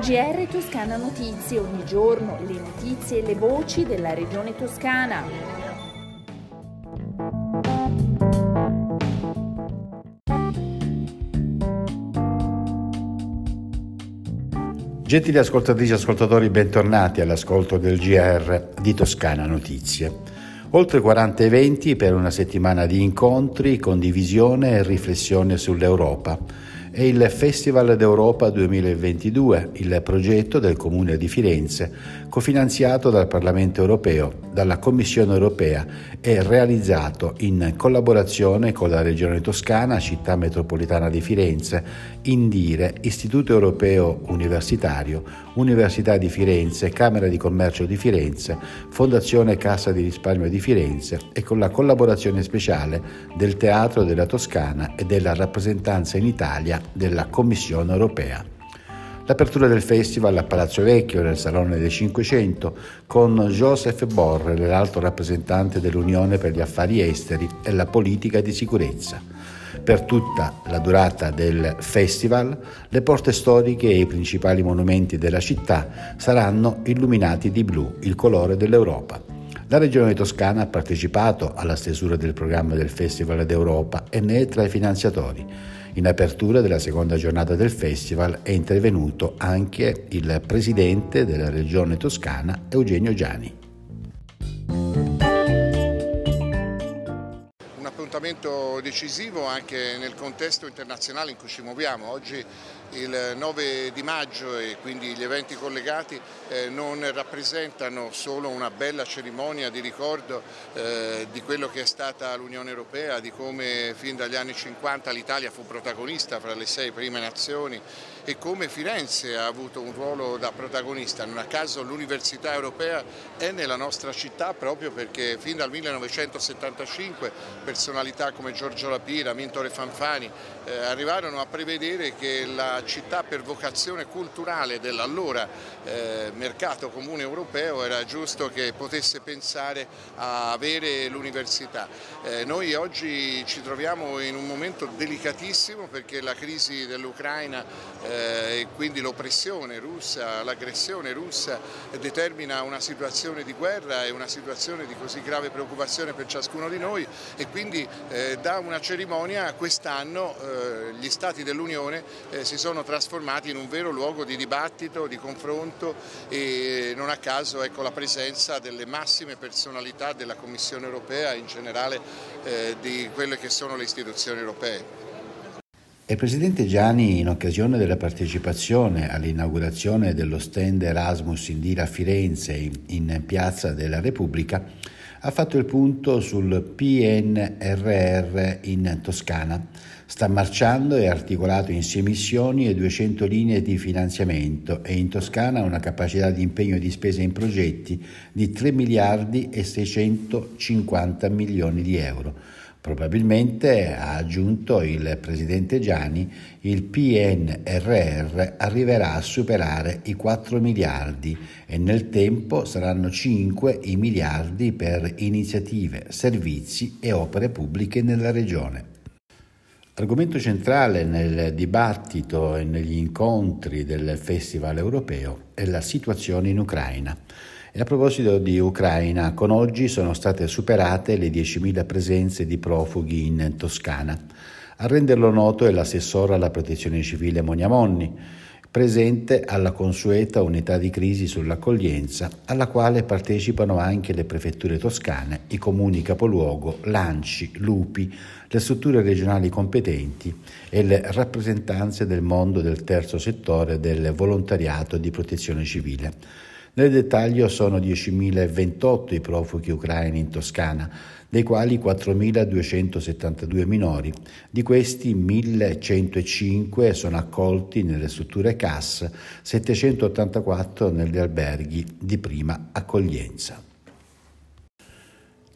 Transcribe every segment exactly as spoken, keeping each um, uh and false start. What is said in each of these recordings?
G R Toscana Notizie, ogni giorno le notizie e le voci della Regione Toscana. Gentili ascoltatrici e ascoltatori, bentornati all'ascolto del G R di Toscana Notizie. Oltre quaranta eventi per una settimana di incontri, condivisione e riflessione sull'Europa. È il Festival d'Europa duemilaventidue, il progetto del Comune di Firenze, cofinanziato dal Parlamento europeo, dalla Commissione europea e realizzato in collaborazione con la Regione Toscana, Città metropolitana di Firenze, Indire, Istituto europeo universitario, Università di Firenze, Camera di commercio di Firenze, Fondazione Cassa di risparmio di Firenze e con la collaborazione speciale del Teatro della Toscana e della Rappresentanza in Italia della Commissione europea. L'apertura del festival a Palazzo Vecchio, nel Salone dei Cinquecento, con Joseph Borrell, l'alto rappresentante dell'Unione per gli affari esteri e la politica di sicurezza. Per tutta la durata del festival, le porte storiche e i principali monumenti della città saranno illuminati di blu, il colore dell'Europa. La Regione Toscana ha partecipato alla stesura del programma del Festival d'Europa e ne è tra i finanziatori. In apertura della seconda giornata del festival è intervenuto anche il presidente della Regione Toscana, Eugenio Giani. Un appuntamento decisivo anche nel contesto internazionale in cui ci muoviamo. Oggi il nove di maggio e quindi gli eventi collegati non rappresentano solo una bella cerimonia di ricordo di quello che è stata l'Unione Europea, di come fin dagli anni cinquanta l'Italia fu protagonista fra le sei prime nazioni e come Firenze ha avuto un ruolo da protagonista. Non a caso l'Università Europea è nella nostra città proprio perché fin dal millenovecentosettantacinque personalità come Giorgio Lapira, Mintore Fanfani eh, arrivarono a prevedere che la città per vocazione culturale dell'allora eh, mercato comune europeo era giusto che potesse pensare a avere l'università. Eh, noi oggi ci troviamo in un momento delicatissimo perché la crisi dell'Ucraina eh, e quindi l'oppressione russa, l'aggressione russa determina una situazione di guerra e una situazione di così grave preoccupazione per ciascuno di noi e quindi eh, da una cerimonia quest'anno eh, gli Stati dell'Unione eh, si sono trasformati in un vero luogo di dibattito, di confronto e non a caso ecco, la presenza delle massime personalità della Commissione europea e in generale eh, di quelle che sono le istituzioni europee. Il presidente Giani, in occasione della partecipazione all'inaugurazione dello stand Erasmus Indire a Firenze in Piazza della Repubblica, ha fatto il punto sul P N R R in Toscana. Sta marciando e articolato in sei missioni e duecento linee di finanziamento e in Toscana una capacità di impegno di spesa in progetti di tre miliardi e seicentocinquanta milioni di euro. Probabilmente, ha aggiunto il presidente Giani, il P N R R arriverà a superare i quattro miliardi e nel tempo saranno cinque i miliardi per iniziative, servizi e opere pubbliche nella regione. Argomento centrale nel dibattito e negli incontri del Festival europeo è la situazione in Ucraina. E a proposito di Ucraina, con oggi sono state superate le diecimila presenze di profughi in Toscana. A renderlo noto è l'assessora alla protezione civile Monia Monni, presente alla consueta unità di crisi sull'accoglienza, alla quale partecipano anche le prefetture toscane, i comuni capoluogo, l'A N C I, l'U P I, le strutture regionali competenti e le rappresentanze del mondo del terzo settore del volontariato di protezione civile. Nel dettaglio sono diecimilaeventotto i profughi ucraini in Toscana, dei quali quattromiladuecentosettantadue minori. Di questi millecentocinque sono accolti nelle strutture C A S, settecentottantaquattro negli alberghi di prima accoglienza.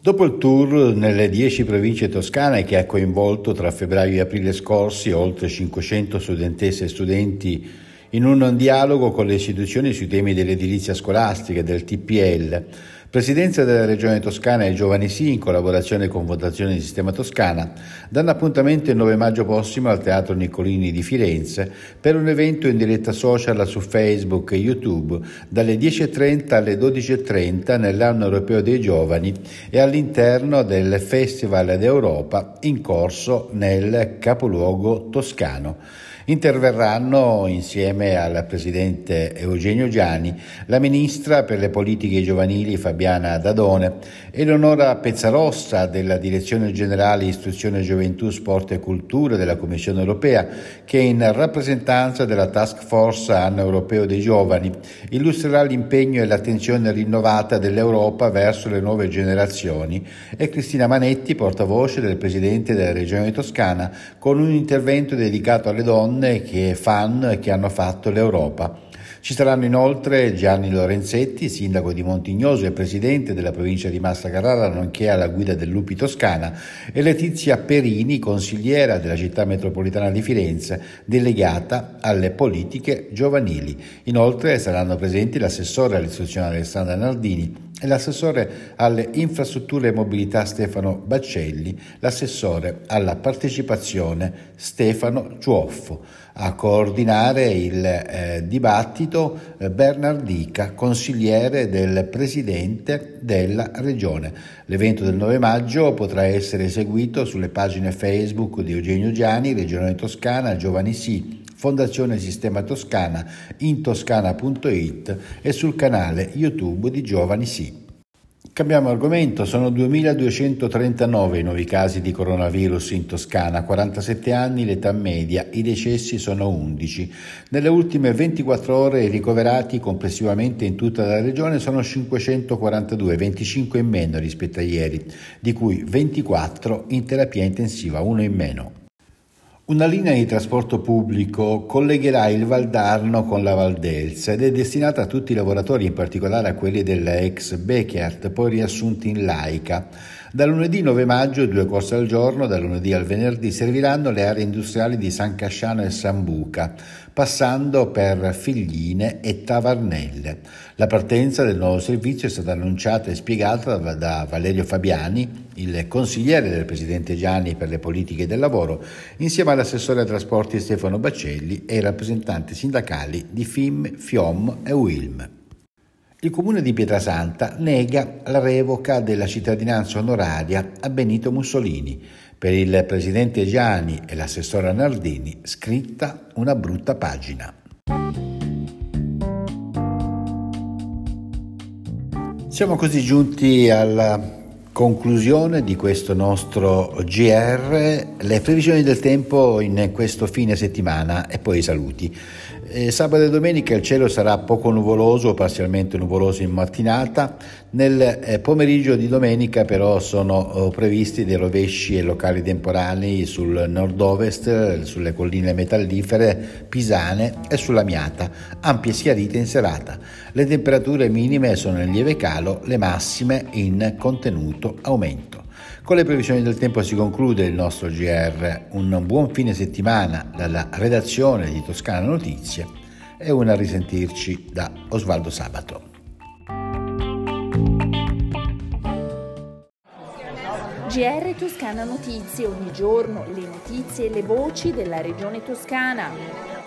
Dopo il tour nelle dieci province toscane che ha coinvolto tra febbraio e aprile scorsi oltre cinquecento studentesse e studenti in un dialogo con le istituzioni sui temi dell'edilizia scolastica e del T P L, Presidenza della Regione Toscana e Giovani Sì, in collaborazione con Fondazione Sistema Toscana, danno appuntamento il nove maggio prossimo al Teatro Niccolini di Firenze per un evento in diretta social su Facebook e YouTube dalle dieci e trenta alle dodici e trenta nell'Anno Europeo dei Giovani e all'interno del Festival d'Europa in corso nel capoluogo toscano. Interverranno, insieme al presidente Eugenio Giani, la ministra per le politiche giovanili Fabiana Dadone, Eleonora Pezzarossa della Direzione Generale Istruzione, Gioventù, Sport e Cultura della Commissione europea, che in rappresentanza della Task Force Anno Europeo dei Giovani illustrerà l'impegno e l'attenzione rinnovata dell'Europa verso le nuove generazioni, e Cristina Manetti, portavoce del presidente della Regione Toscana, con un intervento dedicato alle donne che fanno e che hanno fatto l'Europa. Ci saranno inoltre Gianni Lorenzetti, sindaco di Montignoso e presidente della provincia di Massa Carrara, nonché alla guida dell'U P I Toscana, e Letizia Perini, consigliera della Città metropolitana di Firenze, delegata alle politiche giovanili. Inoltre saranno presenti l'assessore all'istruzione Alessandra Nardini e l'assessore alle infrastrutture e mobilità Stefano Baccelli, l'assessore alla partecipazione Stefano Ciuoffo. A coordinare il eh, dibattito eh, Bernardica, consigliere del presidente della regione. L'evento del nove maggio potrà essere seguito sulle pagine Facebook di Eugenio Giani, Regione Toscana, Giovani Sì, Fondazione Sistema Toscana, intoscana punto it e sul canale YouTube di Giovani Sì. Cambiamo argomento, sono duemiladuecentotrentanove i nuovi casi di coronavirus in Toscana, quarantasette anni l'età media, i decessi sono undici. Nelle ultime ventiquattro ore i ricoverati complessivamente in tutta la regione sono cinquecentoquarantadue, venticinque in meno rispetto a ieri, di cui ventiquattro in terapia intensiva, uno in meno. Una linea di trasporto pubblico collegherà il Valdarno con la Valdelsa ed è destinata a tutti i lavoratori, in particolare a quelli dell'ex Bekaert, poi riassunti in Laica. Da lunedì nove maggio, due corse al giorno, da lunedì al venerdì, serviranno le aree industriali di San Casciano e San Buca, passando per Figline e Tavarnelle. La partenza del nuovo servizio è stata annunciata e spiegata da Valerio Fabiani, il consigliere del presidente Giani per le politiche del lavoro, insieme all'assessore ai trasporti Stefano Baccelli e ai rappresentanti sindacali di F I M, F I O M e U I L M. Il comune di Pietrasanta nega la revoca della cittadinanza onoraria a Benito Mussolini. Per il presidente Giani e l'assessora Nardini, scritta una brutta pagina. Siamo così giunti alla conclusione di questo nostro G R, le previsioni del tempo in questo fine settimana e poi i saluti. Eh, sabato e domenica il cielo sarà poco nuvoloso o parzialmente nuvoloso in mattinata, nel eh, pomeriggio di domenica però sono eh, previsti dei rovesci e locali temporanei sul nord-ovest, sulle colline metallifere pisane e sulla Miata, ampie schiarite in serata. Le temperature minime sono in lieve calo, le massime in contenuto aumento. Con le previsioni del tempo si conclude il nostro G R. Un buon fine settimana dalla redazione di Toscana Notizie e un a risentirci da Osvaldo Sabato. G R Toscana Notizie, ogni giorno le notizie e le voci della regione toscana.